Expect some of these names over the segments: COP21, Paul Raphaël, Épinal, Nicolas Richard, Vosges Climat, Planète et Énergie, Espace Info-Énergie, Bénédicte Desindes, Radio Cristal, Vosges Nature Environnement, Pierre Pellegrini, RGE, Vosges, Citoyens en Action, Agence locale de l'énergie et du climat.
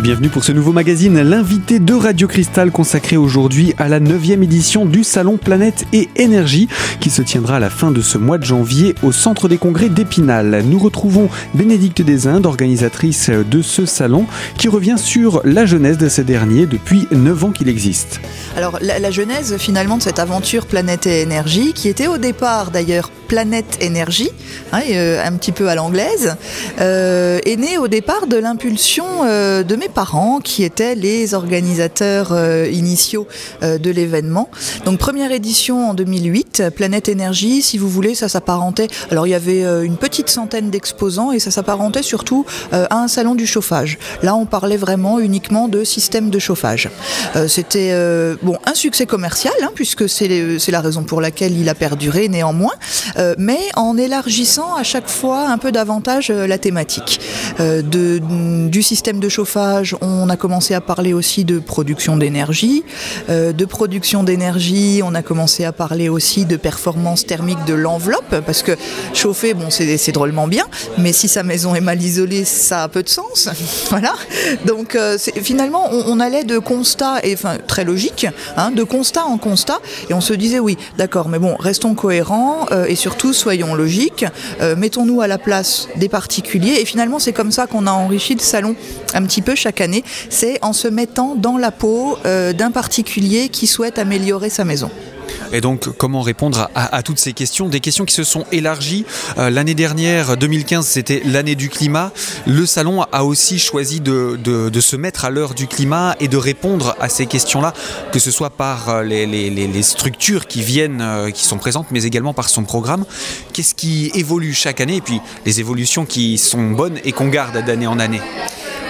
Et bienvenue pour ce nouveau magazine, l'invité de Radio Cristal consacré aujourd'hui à la 9e édition du Salon Planète et Énergie qui se tiendra à la fin de ce mois de janvier au Centre des Congrès d'Épinal. Nous retrouvons Bénédicte Desindes, organisatrice de ce salon qui revient sur la genèse de ces derniers depuis 9 ans qu'il existe. Alors la genèse finalement de cette aventure Planète et Énergie qui était au départ d'ailleurs Planète Énergie, un petit peu à l'anglaise, est née au départ de l'impulsion de mes parents qui étaient les organisateurs initiaux de l'événement. Donc première édition en 2008, Planète Énergie, si vous voulez, ça s'apparentait, alors il y avait une petite centaine d'exposants et ça s'apparentait surtout à un salon du chauffage. Là on parlait vraiment uniquement de système de chauffage. C'était un succès commercial puisque c'est la raison pour laquelle il a perduré néanmoins, mais en élargissant à chaque fois un peu davantage la thématique. Du système de chauffage, on a commencé à parler aussi de production d'énergie. On a commencé à parler aussi de performance thermique de l'enveloppe, parce que chauffer, c'est drôlement bien, mais si sa maison est mal isolée, ça a peu de sens. Voilà. Donc finalement, on allait de constat, très logique, de constat en constat, et on se disait oui, d'accord, mais restons cohérents et surtout soyons logiques, mettons-nous à la place des particuliers, et finalement c'est comme ça qu'on a enrichi le salon un petit peu chaque année, c'est en se mettant dans la peau d'un particulier qui souhaite améliorer sa maison. Et donc, comment répondre à toutes ces questions ? Des questions qui se sont élargies. L'année dernière, 2015, c'était l'année du climat. Le salon a aussi choisi de se mettre à l'heure du climat et de répondre à ces questions-là, que ce soit par les structures qui viennent, qui sont présentes, mais également par son programme. Qu'est-ce qui évolue chaque année ? Et puis, les évolutions qui sont bonnes et qu'on garde d'année en année.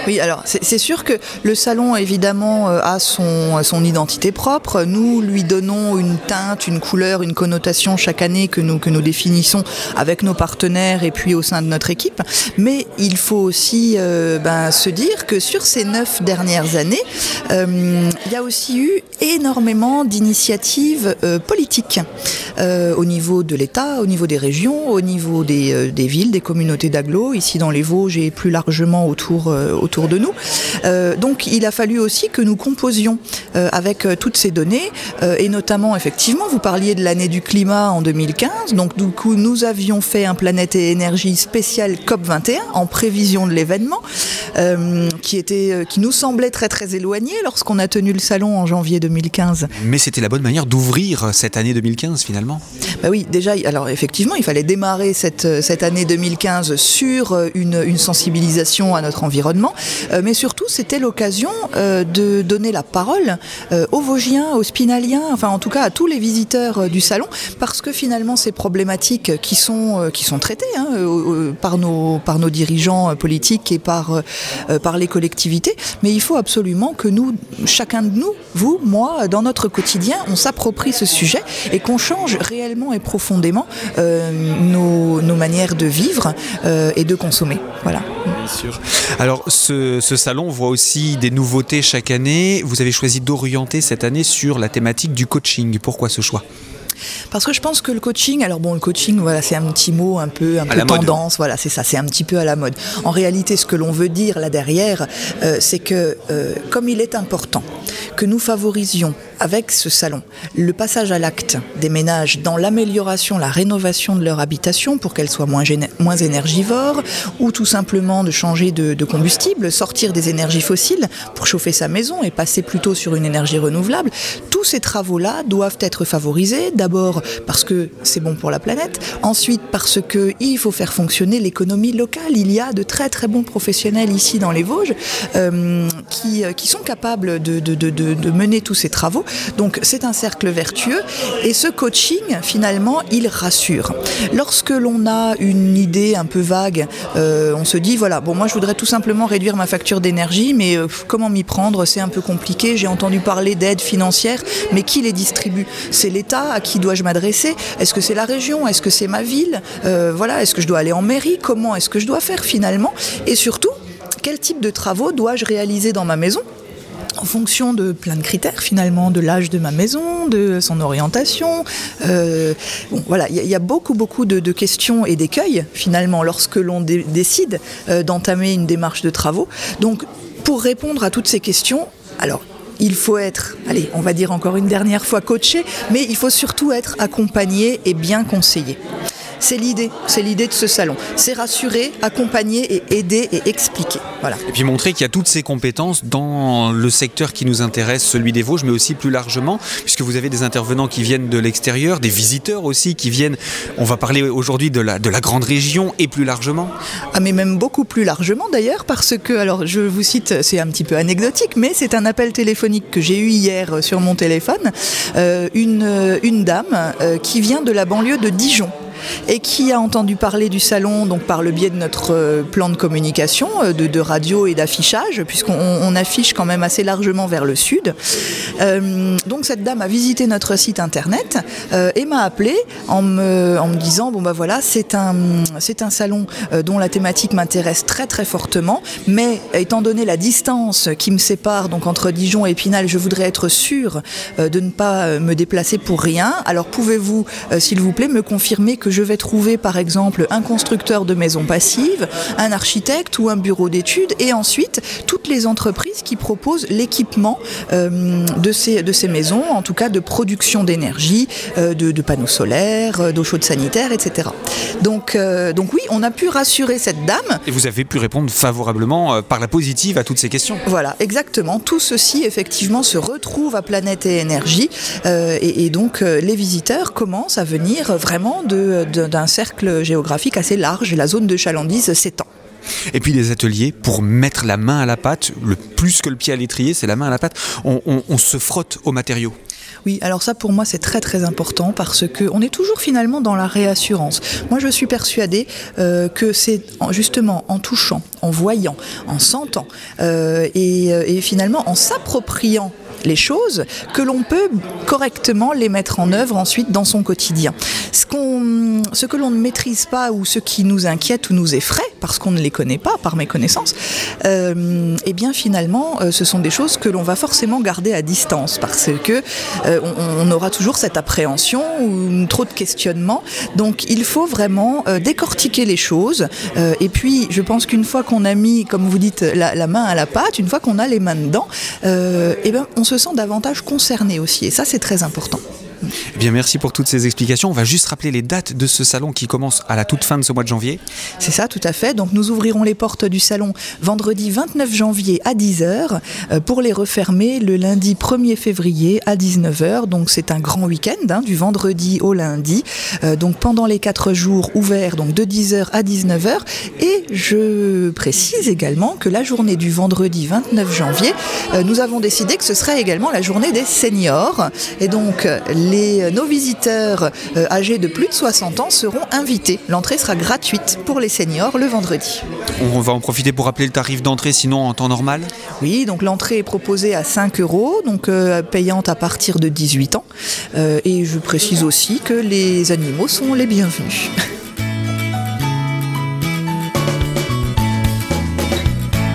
Oui, alors c'est sûr que le salon évidemment a son identité propre. Nous lui donnons une teinte, une couleur, une connotation chaque année que nous définissons avec nos partenaires et puis au sein de notre équipe. Mais il faut aussi se dire que sur ces 9 dernières années, il y a aussi eu énormément d'initiatives politiques au niveau de l'État, au niveau des régions, au niveau des villes, des communautés d'agglos, ici dans les Vosges et plus largement autour de nous. Donc il a fallu aussi que nous composions avec toutes ces données et notamment effectivement vous parliez de l'année du climat en 2015, donc du coup nous avions fait un Planète et Énergie spécial COP21 en prévision de l'événement qui nous semblait très très éloigné lorsqu'on a tenu le salon en janvier 2015. Mais c'était la bonne manière d'ouvrir cette année 2015 finalement. Bah oui, déjà alors effectivement il fallait démarrer cette année 2015 sur une sensibilisation à notre environnement. Mais surtout, c'était l'occasion de donner la parole aux Vosgiens, aux Spinaliens, en tout cas à tous les visiteurs du salon, parce que finalement, ces problématiques qui sont traitées par nos dirigeants politiques et par les collectivités, mais il faut absolument que nous, chacun de nous, vous, moi, dans notre quotidien, on s'approprie ce sujet et qu'on change réellement et profondément nos manières de vivre et de consommer. Voilà. Bien sûr. Alors, ce salon voit aussi des nouveautés chaque année. Vous avez choisi d'orienter cette année sur la thématique du coaching. Pourquoi ce choix ? Parce que je pense que le coaching, c'est un petit mot un peu tendance, voilà, c'est ça, c'est un petit peu à la mode. En réalité, ce que l'on veut dire là derrière, c'est que comme il est important que nous favorisions avec ce salon le passage à l'acte des ménages dans l'amélioration, la rénovation de leur habitation pour qu'elle soit moins énergivore, ou tout simplement de changer de combustible, sortir des énergies fossiles pour chauffer sa maison et passer plutôt sur une énergie renouvelable, tous ces travaux-là doivent être favorisés, d'abord parce que c'est bon pour la planète, ensuite parce qu'il faut faire fonctionner l'économie locale. Il y a de très très bons professionnels ici dans les Vosges qui sont capables de mener tous ces travaux. Donc c'est un cercle vertueux et ce coaching finalement il rassure. Lorsque l'on a une idée un peu vague, on se dit moi je voudrais tout simplement réduire ma facture d'énergie mais comment m'y prendre, c'est un peu compliqué, j'ai entendu parler d'aides financières mais qui les distribue ? C'est l'État, à qui dois-je m'adresser ? Est-ce que c'est la région ? Est-ce que c'est ma ville ? Est-ce que je dois aller en mairie ? Comment est-ce que je dois faire finalement ? Et surtout, quel type de travaux dois-je réaliser dans ma maison ? En fonction de plein de critères finalement, de l'âge de ma maison, de son orientation. Il y a beaucoup de questions et d'écueils finalement lorsque l'on décide d'entamer une démarche de travaux. Donc Pour répondre à toutes ces questions, alors il faut être, allez, on va dire encore une dernière fois coaché, mais il faut surtout être accompagné et bien conseillé. C'est l'idée de ce salon. C'est rassurer, accompagner et aider et expliquer. Voilà. Et puis montrer qu'il y a toutes ces compétences dans le secteur qui nous intéresse, celui des Vosges, mais aussi plus largement, puisque vous avez des intervenants qui viennent de l'extérieur, des visiteurs aussi qui viennent. On va parler aujourd'hui de la grande région et plus largement. Ah mais même beaucoup plus largement d'ailleurs, parce que, alors je vous cite, c'est un petit peu anecdotique, mais c'est un appel téléphonique que j'ai eu hier sur mon téléphone, une dame qui vient de la banlieue de Dijon, et qui a entendu parler du salon donc par le biais de notre plan de communication, de radio et d'affichage, puisqu'on affiche quand même assez largement vers le sud. Donc cette dame a visité notre site internet et m'a appelée en me disant, bon bah voilà, c'est un salon dont la thématique m'intéresse très très fortement, mais étant donné la distance qui me sépare donc entre Dijon et Épinal, je voudrais être sûre de ne pas me déplacer pour rien. Alors pouvez-vous, s'il vous plaît, me confirmer que je vais trouver par exemple un constructeur de maisons passives, un architecte ou un bureau d'études, et ensuite toutes les entreprises qui proposent l'équipement de ces maisons, en tout cas de production d'énergie, de panneaux solaires, d'eau chaude sanitaire, etc. Donc oui, on a pu rassurer cette dame. Et vous avez pu répondre favorablement par la positive à toutes ces questions. Voilà, exactement. Tout ceci effectivement se retrouve à Planète et Énergie et donc les visiteurs commencent à venir vraiment d'un cercle géographique assez large, la zone de chalandise s'étend. Et puis des ateliers pour mettre la main à la pâte, le plus que le pied à l'étrier, c'est la main à la pâte, on se frotte aux matériaux. Oui, alors ça pour moi c'est très très important parce qu'on est toujours finalement dans la réassurance. Moi je suis persuadée que c'est justement en touchant, en voyant, en sentant et finalement en s'appropriant les choses que l'on peut correctement les mettre en œuvre ensuite dans son quotidien. Ce que l'on ne maîtrise pas ou ce qui nous inquiète ou nous effraie parce qu'on ne les connaît pas par méconnaissance, et bien finalement ce sont des choses que l'on va forcément garder à distance parce que on aura toujours cette appréhension ou trop de questionnements. Donc il faut vraiment décortiquer les choses et puis je pense qu'une fois qu'on a mis, comme vous dites, la main à la pâte, une fois qu'on a les mains dedans, et bien on se sent davantage concerné aussi, et ça c'est très important. Eh bien, merci pour toutes ces explications. On va juste rappeler les dates de ce salon qui commence à la toute fin de ce mois de janvier. C'est ça, tout à fait. Donc nous ouvrirons les portes du salon vendredi 29 janvier à 10h pour les refermer le lundi 1er février à 19h. Donc c'est un grand week-end du vendredi au lundi. Donc pendant les 4 jours ouverts, donc de 10h à 19h. Et je précise également que la journée du vendredi 29 janvier, nous avons décidé que ce serait également la journée des seniors. Et donc nos visiteurs âgés de plus de 60 ans seront invités. L'entrée sera gratuite pour les seniors le vendredi. On va en profiter pour rappeler le tarif d'entrée, sinon en temps normal ? Oui, donc l'entrée est proposée à €5, donc payante à partir de 18 ans. Et je précise aussi que les animaux sont les bienvenus.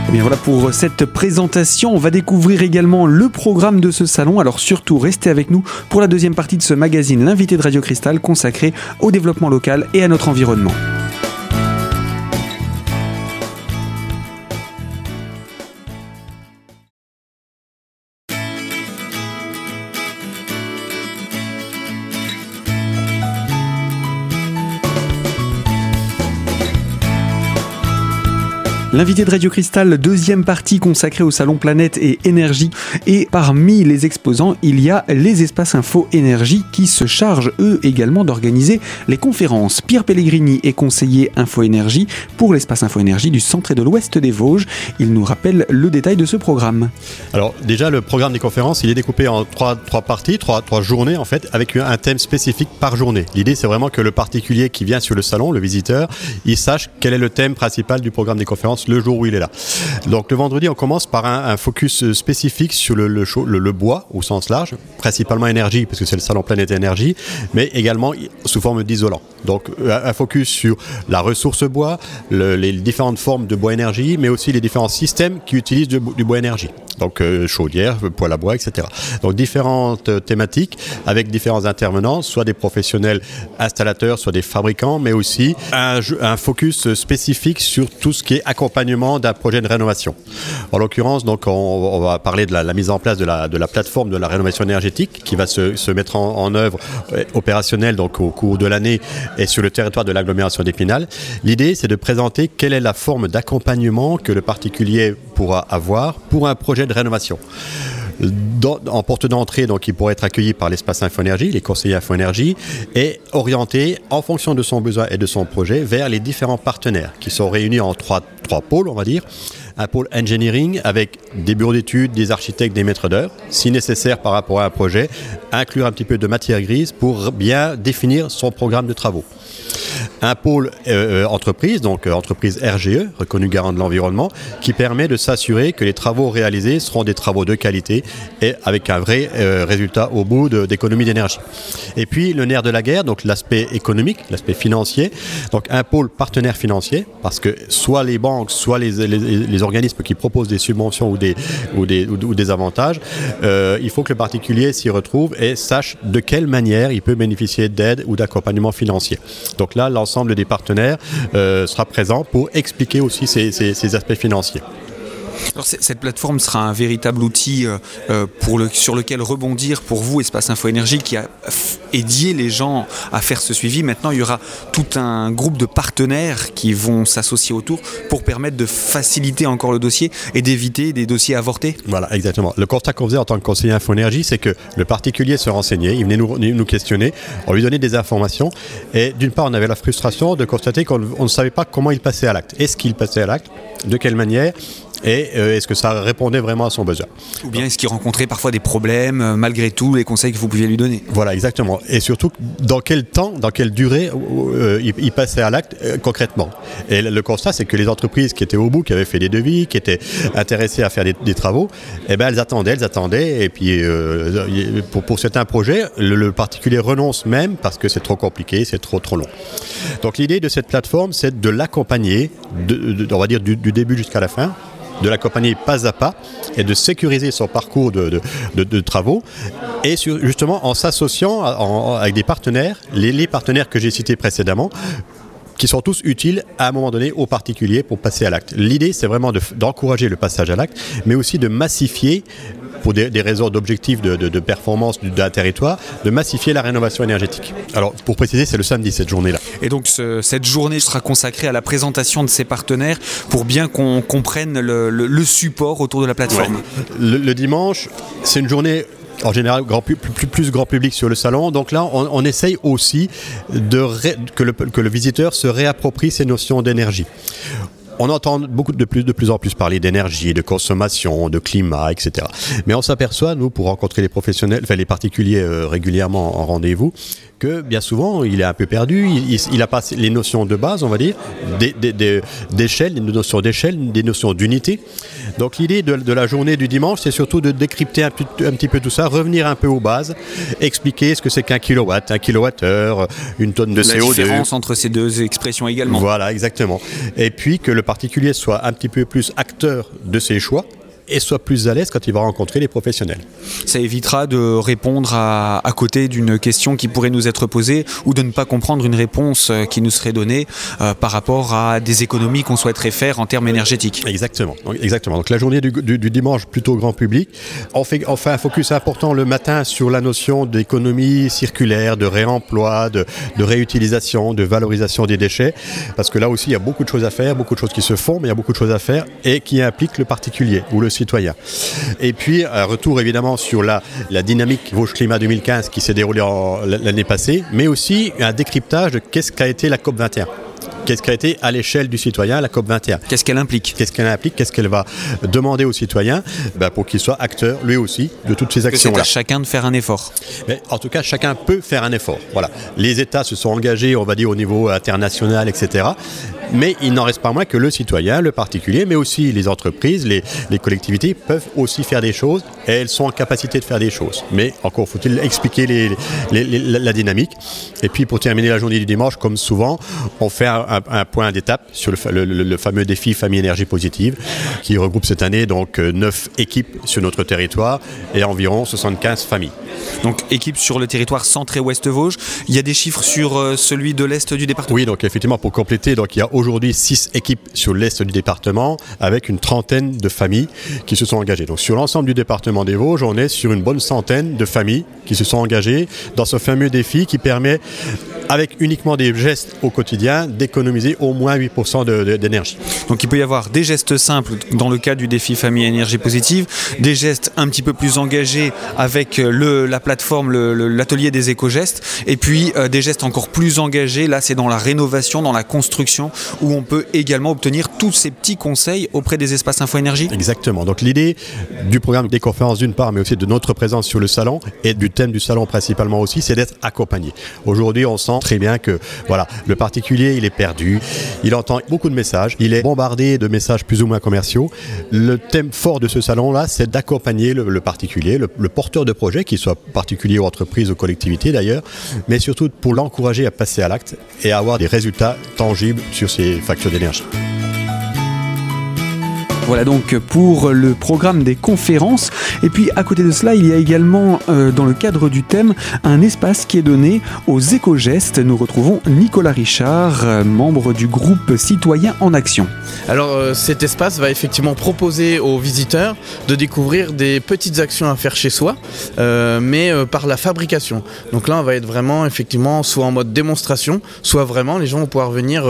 Et bien voilà pour cette présentation. On va découvrir également le programme de ce salon. Alors surtout, restez avec nous pour la deuxième partie de ce magazine, l'invité de Radio Cristal, consacré au développement local et à notre environnement. L'invité de Radio Cristal, deuxième partie consacrée au salon Planète et Énergie. Et parmi les exposants, il y a les Espaces Info-Énergie qui se chargent eux également d'organiser les conférences. Pierre Pellegrini est conseiller Info-Énergie pour l'Espace Info-Énergie du centre et de l'ouest des Vosges. Il nous rappelle le détail de ce programme. Alors déjà, le programme des conférences, il est découpé en trois parties, trois journées en fait, avec un thème spécifique par journée. L'idée, c'est vraiment que le particulier qui vient sur le salon, le visiteur, il sache quel est le thème principal du programme des conférences le jour où il est là. Donc le vendredi, on commence par un focus spécifique sur le bois au sens large, principalement énergie, parce que c'est le salon Planète et Énergie, mais également sous forme d'isolant. Donc un focus sur la ressource bois, les différentes formes de bois énergie, mais aussi les différents systèmes qui utilisent du bois énergie. donc chaudières, poêle à bois, etc. Donc différentes thématiques avec différents intervenants, soit des professionnels installateurs, soit des fabricants, mais aussi un focus spécifique sur tout ce qui est accompagnement d'un projet de rénovation. En l'occurrence, donc, on va parler de la mise en place de la plateforme de la rénovation énergétique qui va se mettre en œuvre opérationnelle donc, au cours de l'année et sur le territoire de l'agglomération d'Épinal. L'idée, c'est de présenter quelle est la forme d'accompagnement que le particulier pourra avoir pour un projet de rénovation. En porte d'entrée, donc, il pourra être accueilli par l'espace Info-Énergie, les conseillers Info-Énergie, et orienté en fonction de son besoin et de son projet vers les différents partenaires qui sont réunis en trois pôles, on va dire. Un pôle engineering avec des bureaux d'études, des architectes, des maîtres d'œuvre, si nécessaire par rapport à un projet, inclure un petit peu de matière grise pour bien définir son programme de travaux. Un pôle entreprise, donc entreprise RGE, reconnue garant de l'environnement, qui permet de s'assurer que les travaux réalisés seront des travaux de qualité et avec un vrai résultat au bout d'économie d'énergie. Et puis le nerf de la guerre, donc l'aspect économique, l'aspect financier, donc un pôle partenaire financier, parce que soit les banques, soit les organismes qui proposent des subventions ou des avantages, il faut que le particulier s'y retrouve et sache de quelle manière il peut bénéficier d'aide ou d'accompagnement financier. Donc là, l'ensemble des partenaires sera présent pour expliquer aussi ces aspects financiers. Alors, cette plateforme sera un véritable outil sur lequel rebondir pour vous, Espace Info-Énergie, qui a aidé les gens à faire ce suivi. Maintenant, il y aura tout un groupe de partenaires qui vont s'associer autour pour permettre de faciliter encore le dossier et d'éviter des dossiers avortés. Voilà, exactement. Le constat qu'on faisait en tant que conseiller Info-Énergie, c'est que le particulier se renseignait, il venait nous questionner, on lui donnait des informations et d'une part, on avait la frustration de constater qu'on ne savait pas comment il passait à l'acte. Est-ce qu'il passait à l'acte ? De quelle manière ? Et est-ce que ça répondait vraiment à son besoin ? Ou bien est-ce qu'il rencontrait parfois des problèmes, malgré tout, les conseils que vous pouviez lui donner ? Voilà, exactement. Et surtout, dans quel temps, dans quelle durée il passait à l'acte concrètement ? Et le constat, c'est que les entreprises qui étaient au bout, qui avaient fait des devis, qui étaient intéressées à faire des travaux, eh ben, elles attendaient. Et puis, pour certains projets, le particulier renonce même parce que c'est trop compliqué, c'est trop long. Donc, l'idée de cette plateforme, c'est de l'accompagner, on va dire, du début jusqu'à la fin, de l'accompagner pas à pas et de sécuriser son parcours de travaux et justement en s'associant avec des partenaires, les partenaires que j'ai cités précédemment, qui sont tous utiles à un moment donné aux particuliers pour passer à l'acte. L'idée, c'est vraiment d'encourager le passage à l'acte, mais aussi de massifier, pour des raisons d'objectifs de performance d'un territoire, de massifier la rénovation énergétique. Alors, pour préciser, c'est le samedi, cette journée-là. Et donc, cette journée sera consacrée à la présentation de ses partenaires pour bien qu'on comprenne le support autour de la plateforme. Ouais. Le dimanche, c'est une journée... En général, plus grand public sur le salon. Donc là, on essaye aussi que le visiteur se réapproprie ces notions d'énergie. On entend beaucoup de plus en plus parler d'énergie, de consommation, de climat, etc. Mais on s'aperçoit, nous, pour rencontrer les professionnels, enfin les particuliers régulièrement en rendez-vous, que bien souvent, il est un peu perdu. Il a pas les notions de base, on va dire, d'échelle, des notions d'unité. Donc l'idée de la journée du dimanche, c'est surtout de décrypter un petit peu tout ça, revenir un peu aux bases, expliquer ce que c'est qu'un kilowatt, un kilowattheure, une tonne de CO2. La différence entre ces deux expressions également. Voilà, exactement. Et puis que le particulier soit un petit peu plus acteur de ses choix et soit plus à l'aise quand il va rencontrer les professionnels. Ça évitera de répondre à côté d'une question qui pourrait nous être posée ou de ne pas comprendre une réponse qui nous serait donnée par rapport à des économies qu'on souhaiterait faire en termes énergétiques. Exactement. Donc la journée du dimanche plutôt grand public. On fait un focus important le matin sur la notion d'économie circulaire, de réemploi, de réutilisation, de valorisation des déchets, parce que là aussi il y a beaucoup de choses à faire, beaucoup de choses qui se font, mais il y a beaucoup de choses à faire et qui impliquent le particulier ou le citoyens. Et puis, un retour évidemment sur la dynamique Vosges Climat 2015 qui s'est déroulée l'année passée, mais aussi un décryptage de qu'est-ce qu'a été la COP21. Qu'est-ce qu'elle a été à l'échelle du citoyen, la COP21 ? Qu'est-ce qu'elle implique ? Qu'est-ce qu'elle va demander aux citoyens pour qu'il soit acteur, lui aussi, de toutes ces actions-là. C'est à chacun de faire un effort. Mais en tout cas, chacun peut faire un effort. Voilà. Les États se sont engagés, on va dire, au niveau international, etc. mais il n'en reste pas moins que le citoyen, le particulier, mais aussi les entreprises, les collectivités peuvent aussi faire des choses et elles sont en capacité de faire des choses. Mais encore faut-il expliquer la dynamique. Et puis pour terminer la journée du dimanche, comme souvent, on fait un point d'étape sur le fameux défi Famille Énergie Positive qui regroupe cette année donc 9 équipes sur notre territoire et environ 75 familles. Donc équipes sur le territoire centre et ouest Vosges. Il y a des chiffres sur celui de l'est du département ? Oui, donc effectivement pour compléter, donc, il y a aujourd'hui 6 équipes sur l'est du département avec une trentaine de familles qui se sont engagées. Donc sur l'ensemble du département des Vosges, on est sur une bonne centaine de familles qui se sont engagées dans ce fameux défi qui permet, avec uniquement des gestes au quotidien, d'économiser au moins 8% d'énergie. Donc il peut y avoir des gestes simples dans le cas du défi Famille Énergie Positive, des gestes un petit peu plus engagés avec la plateforme, l'atelier des éco-gestes, et puis des gestes encore plus engagés, là c'est dans la rénovation, dans la construction, où on peut également obtenir tous ces petits conseils auprès des espaces Info-Énergie. Exactement, donc l'idée du programme des conférences d'une part, mais aussi de notre présence sur le salon, et du thème du salon principalement aussi, c'est d'être accompagné. Aujourd'hui on sent très bien que voilà, le particulier il est perdu, il entend beaucoup de messages, il est bombardé de messages plus ou moins commerciaux. Le thème fort de ce salon là, c'est d'accompagner le particulier, le porteur de projet, qu'il soit particulier ou entreprise ou collectivité d'ailleurs, mais surtout pour l'encourager à passer à l'acte et à avoir des résultats tangibles sur ses factures d'énergie. Voilà donc pour le programme des conférences. Et puis à côté de cela, il y a également, dans le cadre du thème, un espace qui est donné aux éco-gestes. Nous retrouvons Nicolas Richard, membre du groupe Citoyens en Action. Alors cet espace va effectivement proposer aux visiteurs de découvrir des petites actions à faire chez soi, mais par la fabrication. Donc là, on va être vraiment effectivement soit en mode démonstration, soit vraiment les gens vont pouvoir venir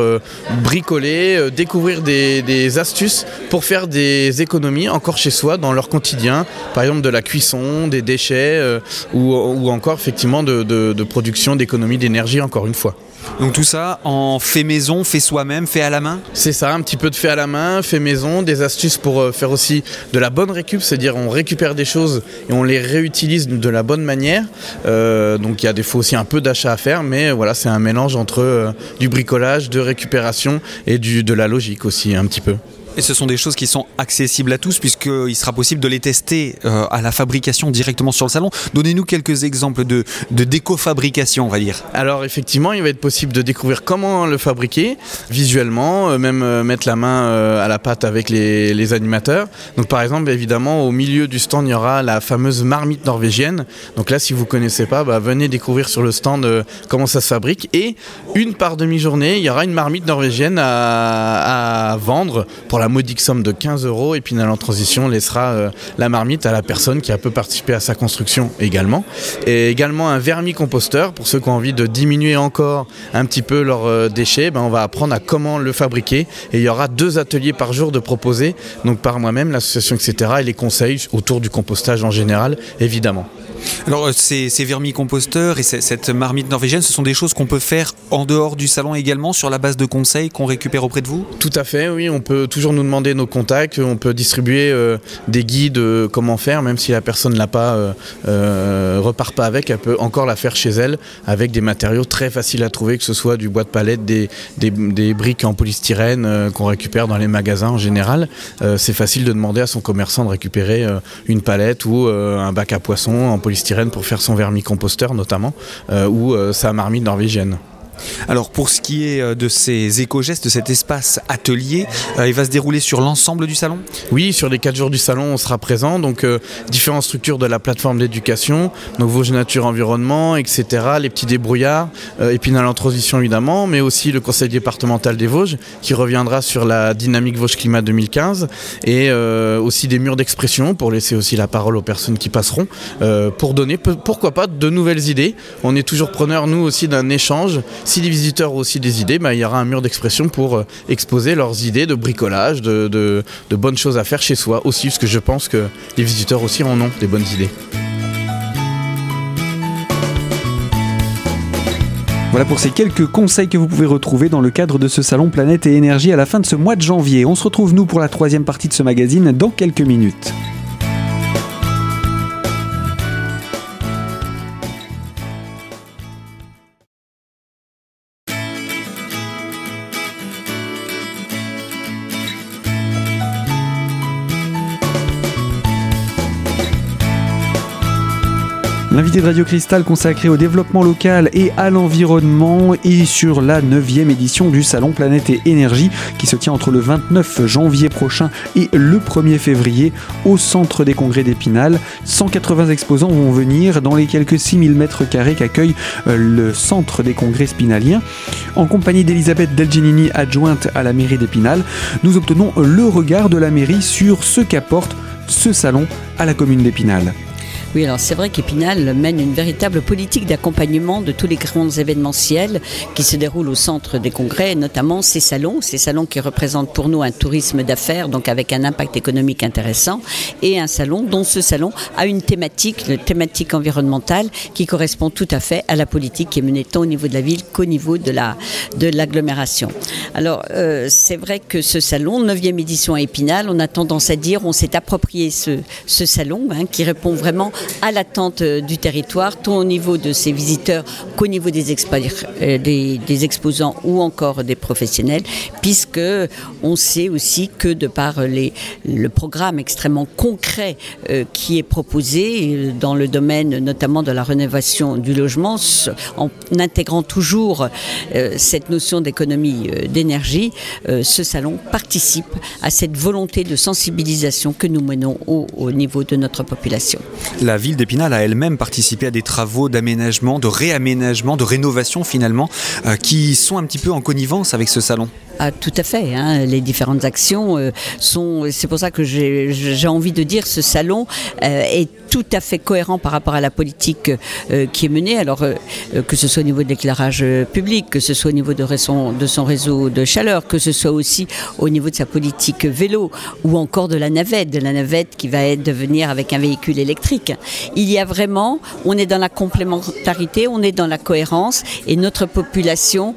bricoler, découvrir des astuces pour faire des économies encore chez soi dans leur quotidien, par exemple de la cuisson, des déchets ou encore effectivement de production d'économie d'énergie encore une fois. Donc tout ça en fait maison, fait soi-même, fait à la main ? C'est ça, un petit peu de fait à la main, fait maison, des astuces pour faire aussi de la bonne récup, c'est-à-dire on récupère des choses et on les réutilise de la bonne manière. Donc il y a des fois aussi un peu d'achat à faire, mais voilà, c'est un mélange entre du bricolage, de récupération et de la logique aussi un petit peu. Et ce sont des choses qui sont accessibles à tous puisqu'il sera possible de les tester à la fabrication directement sur le salon. Donnez-nous quelques exemples de déco-fabrication, on va dire. Alors effectivement, il va être possible de découvrir comment le fabriquer visuellement, même mettre la main à la pâte avec les animateurs. Donc par exemple, évidemment, au milieu du stand, il y aura la fameuse marmite norvégienne. Donc là, si vous ne connaissez pas, venez découvrir sur le stand comment ça se fabrique. Et une par demi-journée, il y aura une marmite norvégienne à vendre pour la modique somme de 15 €, et Épinal en transition laissera la marmite à la personne qui a peu participé à sa construction également. Et également un vermicomposteur, pour ceux qui ont envie de diminuer encore un petit peu leurs déchets, on va apprendre à comment le fabriquer, et il y aura 2 ateliers par jour de proposer, donc par moi-même, l'association, etc., et les conseils autour du compostage en général, évidemment. Alors ces vermicomposteurs et cette marmite norvégienne, ce sont des choses qu'on peut faire en dehors du salon également, sur la base de conseils qu'on récupère auprès de vous ? Tout à fait, oui, on peut toujours nous demander nos contacts, on peut distribuer des guides comment faire, même si la personne ne l'a pas, repart pas avec, elle peut encore la faire chez elle avec des matériaux très faciles à trouver, que ce soit du bois de palette, des briques en polystyrène qu'on récupère dans les magasins en général. C'est facile de demander à son commerçant de récupérer une palette ou un bac à poissons en polystyrène pour faire son vermicomposteur notamment, ou sa marmite norvégienne. Alors pour ce qui est de ces éco-gestes, de cet espace atelier, il va se dérouler sur l'ensemble du salon ? Oui, sur les 4 jours du salon, on sera présent, donc différentes structures de la plateforme d'éducation, donc Vosges Nature Environnement, etc., les petits débrouillards, Épinal en transition évidemment, mais aussi le conseil départemental des Vosges, qui reviendra sur la dynamique Vosges Climat 2015, et aussi des murs d'expression, pour laisser aussi la parole aux personnes qui passeront, pour donner, pourquoi pas, de nouvelles idées. On est toujours preneurs, nous aussi, d'un échange. Si les visiteurs ont aussi des idées, il y aura un mur d'expression pour exposer leurs idées de bricolage, de bonnes choses à faire chez soi aussi, parce que je pense que les visiteurs aussi en ont des bonnes idées. Voilà pour ces quelques conseils que vous pouvez retrouver dans le cadre de ce salon Planète et Énergie à la fin de ce mois de janvier. On se retrouve nous pour la 3e partie de ce magazine dans quelques minutes. L'invité de Radio Cristal consacré au développement local et à l'environnement est sur la 9e édition du Salon Planète et Énergie qui se tient entre le 29 janvier prochain et le 1er février au centre des congrès d'Épinal. 180 exposants vont venir dans les quelques 6000 mètres carrés qu'accueille le centre des congrès spinaliens. En compagnie d'Elisabeth Delgenini, adjointe à la mairie d'Épinal, nous obtenons le regard de la mairie sur ce qu'apporte ce salon à la commune d'Épinal. Oui, alors c'est vrai qu'Épinal mène une véritable politique d'accompagnement de tous les grands événementiels qui se déroulent au centre des congrès, notamment ces salons qui représentent pour nous un tourisme d'affaires, donc avec un impact économique intéressant, et un salon dont ce salon a une thématique environnementale qui correspond tout à fait à la politique qui est menée tant au niveau de la ville qu'au niveau de l'agglomération. Alors c'est vrai que ce salon, 9e édition à Épinal, on a tendance à dire on s'est approprié ce salon qui répond vraiment à l'attente du territoire, tant au niveau de ses visiteurs qu'au niveau des exposants ou encore des professionnels, puisque on sait aussi que de par le programme extrêmement concret qui est proposé dans le domaine notamment de la rénovation du logement, en intégrant toujours cette notion d'économie d'énergie, ce salon participe à cette volonté de sensibilisation que nous menons au niveau de notre population. La ville d'Épinal a elle-même participé à des travaux d'aménagement, de réaménagement, de rénovation finalement, qui sont un petit peu en connivence avec ce salon. Ah, tout à fait, les différentes actions sont... C'est pour ça que j'ai envie de dire ce salon est tout à fait cohérent par rapport à la politique qui est menée, alors que ce soit au niveau de l'éclairage public, que ce soit au niveau de son réseau de chaleur, que ce soit aussi au niveau de sa politique vélo ou encore de la navette qui va devenir avec un véhicule électrique. Il y a vraiment, on est dans la complémentarité, on est dans la cohérence et notre population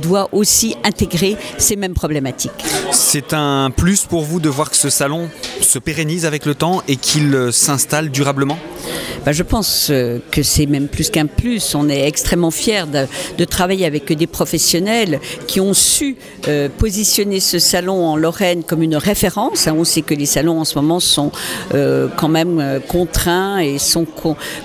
doit aussi intégrer ces mêmes problématiques. C'est un plus pour vous de voir que ce salon se pérennise avec le temps et qu'il s'installe durablement ? Je pense que c'est même plus qu'un plus. On est extrêmement fiers de travailler avec des professionnels qui ont su positionner ce salon en Lorraine comme une référence. On sait que les salons en ce moment sont quand même contraints et sont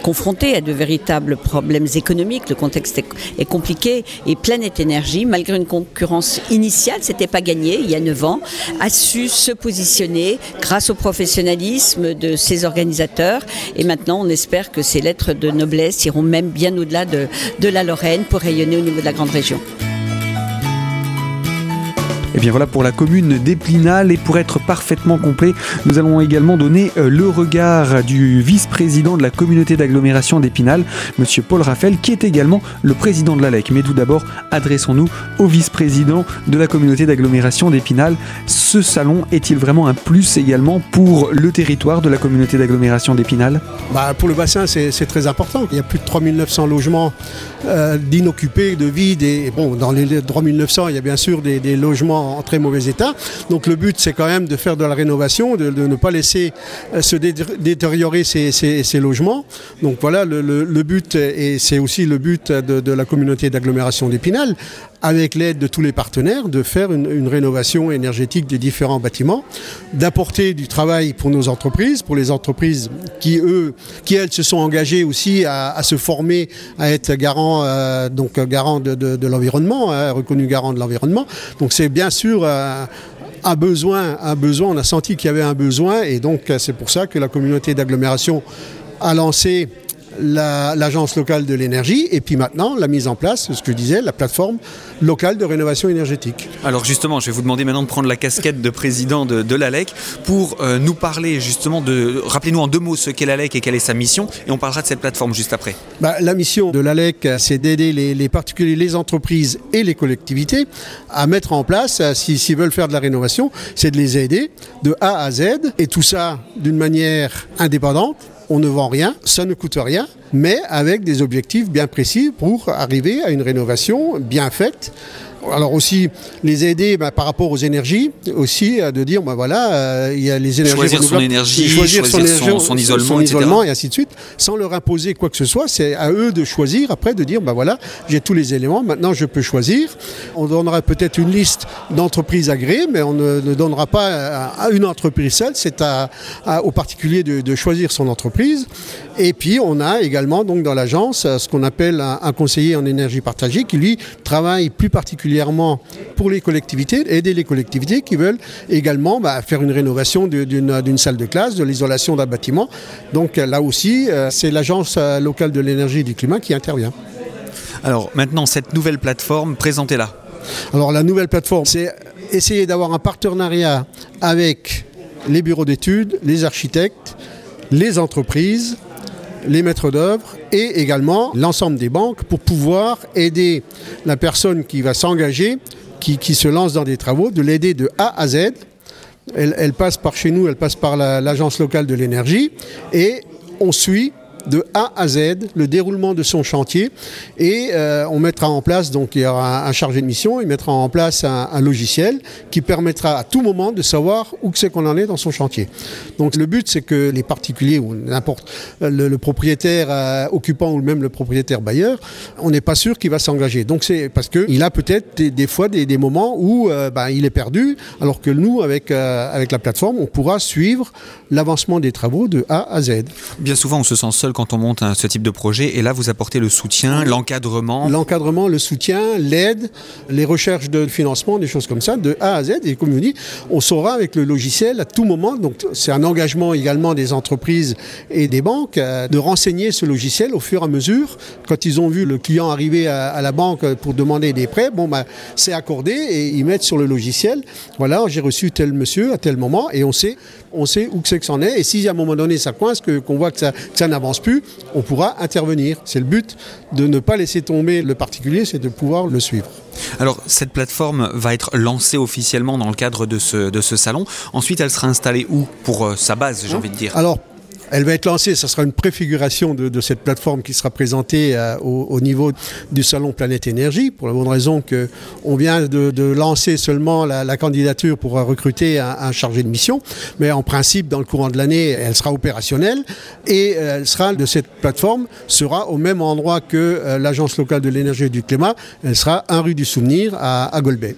confrontés à de véritables problèmes économiques. Le contexte est compliqué et Planète Énergie, malgré une concurrence initiale, c'était pas gagné il y a 9 ans, a su se positionner grâce au professionnalisme de ses organisateurs et maintenant on espère que ces lettres de noblesse iront même bien au-delà de la Lorraine pour rayonner au niveau de la grande région. Et bien voilà pour la commune d'Épinal, et pour être parfaitement complet, nous allons également donner le regard du vice-président de la communauté d'agglomération d'Épinal, monsieur Paul Raphaël, qui est également le président de l'ALEC. Mais tout d'abord, adressons-nous au vice-président de la communauté d'agglomération d'Épinal. Ce salon est-il vraiment un plus également pour le territoire de la communauté d'agglomération d'Épinal ? Pour le bassin, c'est très important. Il y a plus de 3900 logements d'inoccupés, de vides. Et dans les 3900, il y a bien sûr des logements en très mauvais état. Donc le but, c'est quand même de faire de la rénovation, de ne pas laisser se détériorer ces logements. Donc voilà le but, et c'est aussi le but de la communauté d'agglomération d'Épinal, avec l'aide de tous les partenaires, de faire une rénovation énergétique des différents bâtiments, d'apporter du travail pour nos entreprises, pour les entreprises qui elles se sont engagées aussi à se former, à être garant de l'environnement, reconnu garant de l'environnement. Donc c'est bien sûr un besoin, on a senti qu'il y avait un besoin, et donc c'est pour ça que la communauté d'agglomération a lancé l'Agence locale de l'énergie et puis maintenant la mise en place, ce que je disais, la plateforme locale de rénovation énergétique. Alors justement, je vais vous demander maintenant de prendre la casquette de président de l'ALEC pour nous parler justement rappelez-nous en 2 mots ce qu'est l'ALEC et quelle est sa mission, et on parlera de cette plateforme juste après. La mission de l'ALEC, c'est d'aider les particuliers, les entreprises et les collectivités à mettre en place, s'ils veulent faire de la rénovation, c'est de les aider de A à Z, et tout ça d'une manière indépendante. On ne vend rien, ça ne coûte rien, mais avec des objectifs bien précis pour arriver à une rénovation bien faite, Alors aussi, les aider par rapport aux énergies, aussi, de dire, il y a les énergies renouvelables. Choisir son isolement, et ainsi de suite, sans leur imposer quoi que ce soit. C'est à eux de choisir, après, de dire, j'ai tous les éléments, maintenant je peux choisir. On donnera peut-être une liste d'entreprises agréées, mais on ne donnera pas à une entreprise seule, c'est aux particuliers de choisir son entreprise. Et puis, on a également, donc, dans l'agence, ce qu'on appelle un conseiller en énergie partagée, qui, lui, travaille plus particulièrement pour les collectivités, aider les collectivités qui veulent également faire une rénovation d'une salle de classe, de l'isolation d'un bâtiment. Donc là aussi, c'est l'Agence locale de l'énergie et du climat qui intervient. Alors maintenant, cette nouvelle plateforme, présentez-la. Alors la nouvelle plateforme, c'est essayer d'avoir un partenariat avec les bureaux d'études, les architectes, les entreprises, les maîtres d'œuvre et également l'ensemble des banques pour pouvoir aider la personne qui va s'engager, qui se lance dans des travaux, de l'aider de A à Z. Elle passe par chez nous, elle passe par l'Agence locale de l'énergie et on suit de A à Z le déroulement de son chantier et on mettra en place, donc il y aura un chargé de mission, il mettra en place un logiciel qui permettra à tout moment de savoir où c'est qu'on en est dans son chantier. Donc le but c'est que les particuliers ou n'importe le propriétaire occupant ou même le propriétaire bailleur, on n'est pas sûr qu'il va s'engager. Donc c'est parce qu'il a peut-être des fois des moments où il est perdu, alors que nous avec la plateforme on pourra suivre l'avancement des travaux de A à Z. Bien souvent on se sent seul quand on monte ce type de projet, et là vous apportez le soutien, l'encadrement, le soutien, l'aide, les recherches de financement, des choses comme ça, de A à Z, et comme je dis, on saura avec le logiciel à tout moment, donc c'est un engagement également des entreprises et des banques, de renseigner ce logiciel au fur et à mesure, quand ils ont vu le client arriver à la banque pour demander des prêts, c'est accordé, et ils mettent sur le logiciel, j'ai reçu tel monsieur à tel moment, et on sait où c'est que c'en est, et si à un moment donné ça coince, qu'on voit que ça n'avance plus, on pourra intervenir. C'est le but de ne pas laisser tomber le particulier, c'est de pouvoir le suivre. Alors cette plateforme va être lancée officiellement dans le cadre de ce salon. Ensuite, elle sera installée où pour sa base, j'ai envie de dire. Alors, elle va être lancée, ça sera une préfiguration de cette plateforme qui sera présentée au niveau du salon Planète Énergie, pour la bonne raison qu'on vient de lancer seulement la candidature pour recruter un chargé de mission, mais en principe, dans le courant de l'année, elle sera opérationnelle et cette plateforme sera au même endroit que l'Agence locale de l'énergie et du climat, elle sera 1 rue du Souvenir à Golbet.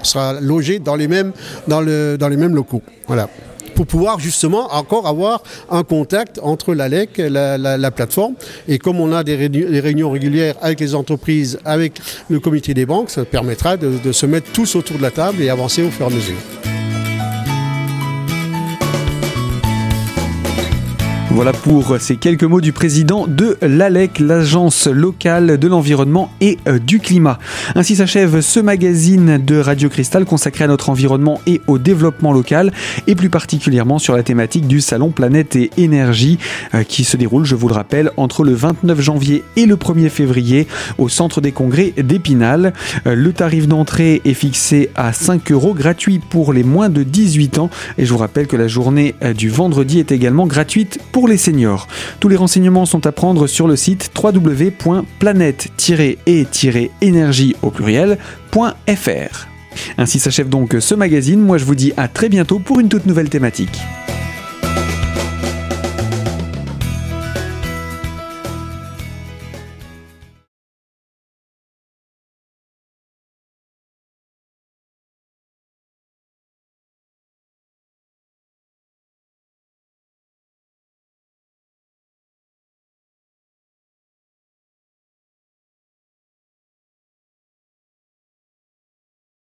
Elle sera logée dans les mêmes locaux. Voilà. Pour pouvoir justement encore avoir un contact entre l'ALEC et la plateforme. Et comme on a des réunions régulières avec les entreprises, avec le comité des banques, ça permettra de se mettre tous autour de la table et avancer au fur et à mesure. Voilà pour ces quelques mots du président de l'ALEC, l'Agence locale de l'environnement et du climat. Ainsi s'achève ce magazine de Radio Cristal consacré à notre environnement et au développement local, et plus particulièrement sur la thématique du salon Planète et Énergie qui se déroule, je vous le rappelle, entre le 29 janvier et le 1er février au centre des congrès d'Épinal. Le tarif d'entrée est fixé à 5 €, gratuit pour les moins de 18 ans, et je vous rappelle que la journée du vendredi est également gratuite pour les seniors. Tous les renseignements sont à prendre sur le site www.planète-et-énergie.fr. Ainsi s'achève donc ce magazine. Moi, je vous dis à très bientôt pour une toute nouvelle thématique.